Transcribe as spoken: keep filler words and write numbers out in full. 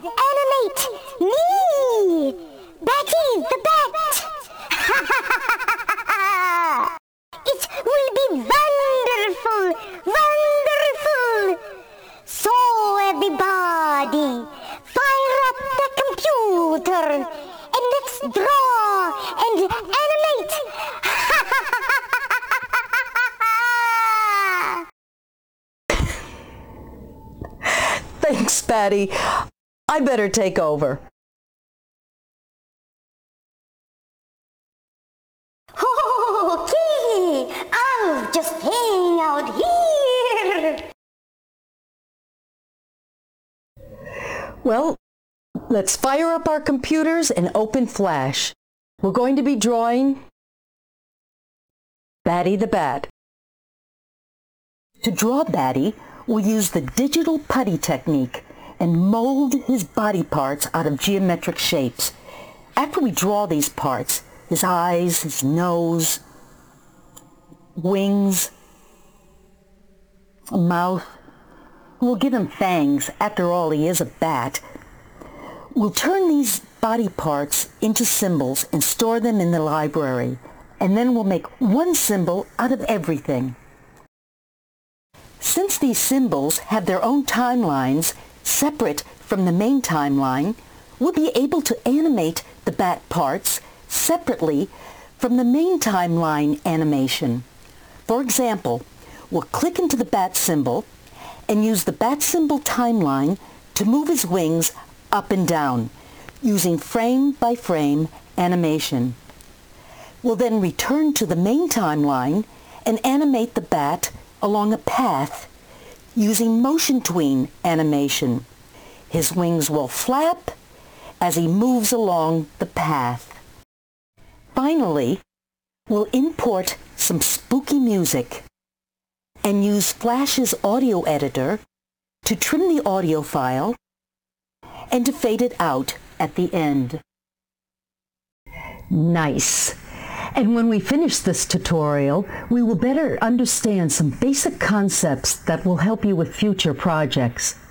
animate me, Batty the Bat. It will be wonderful, wonderful. So everybody, fire up the computer and let's draw and animate. Thanks, Batty. I better take over. Okay, I'll just hang out here. Well, let's fire up our computers and open Flash. We're going to be drawing Batty the Bat. To draw Batty, we'll use the digital putty technique and mold his body parts out of geometric shapes. After we draw these parts, his eyes, his nose, wings, a mouth, we'll give him fangs. After all, he is a bat. We'll turn these body parts into symbols and store them in the library. And then we'll make one symbol out of everything. Since these symbols have their own timelines, separate from the main timeline, we'll be able to animate the bat parts separately from the main timeline animation. For example, we'll click into the bat symbol and use the bat symbol timeline to move his wings up and down, using frame by frame animation. We'll then return to the main timeline and animate the bat along a path using motion tween animation. His wings will flap as he moves along the path. Finally, we'll import some spooky music and use Flash's audio editor to trim the audio file and to fade it out at the end. Nice! And when we finish this tutorial, we will better understand some basic concepts that will help you with future projects.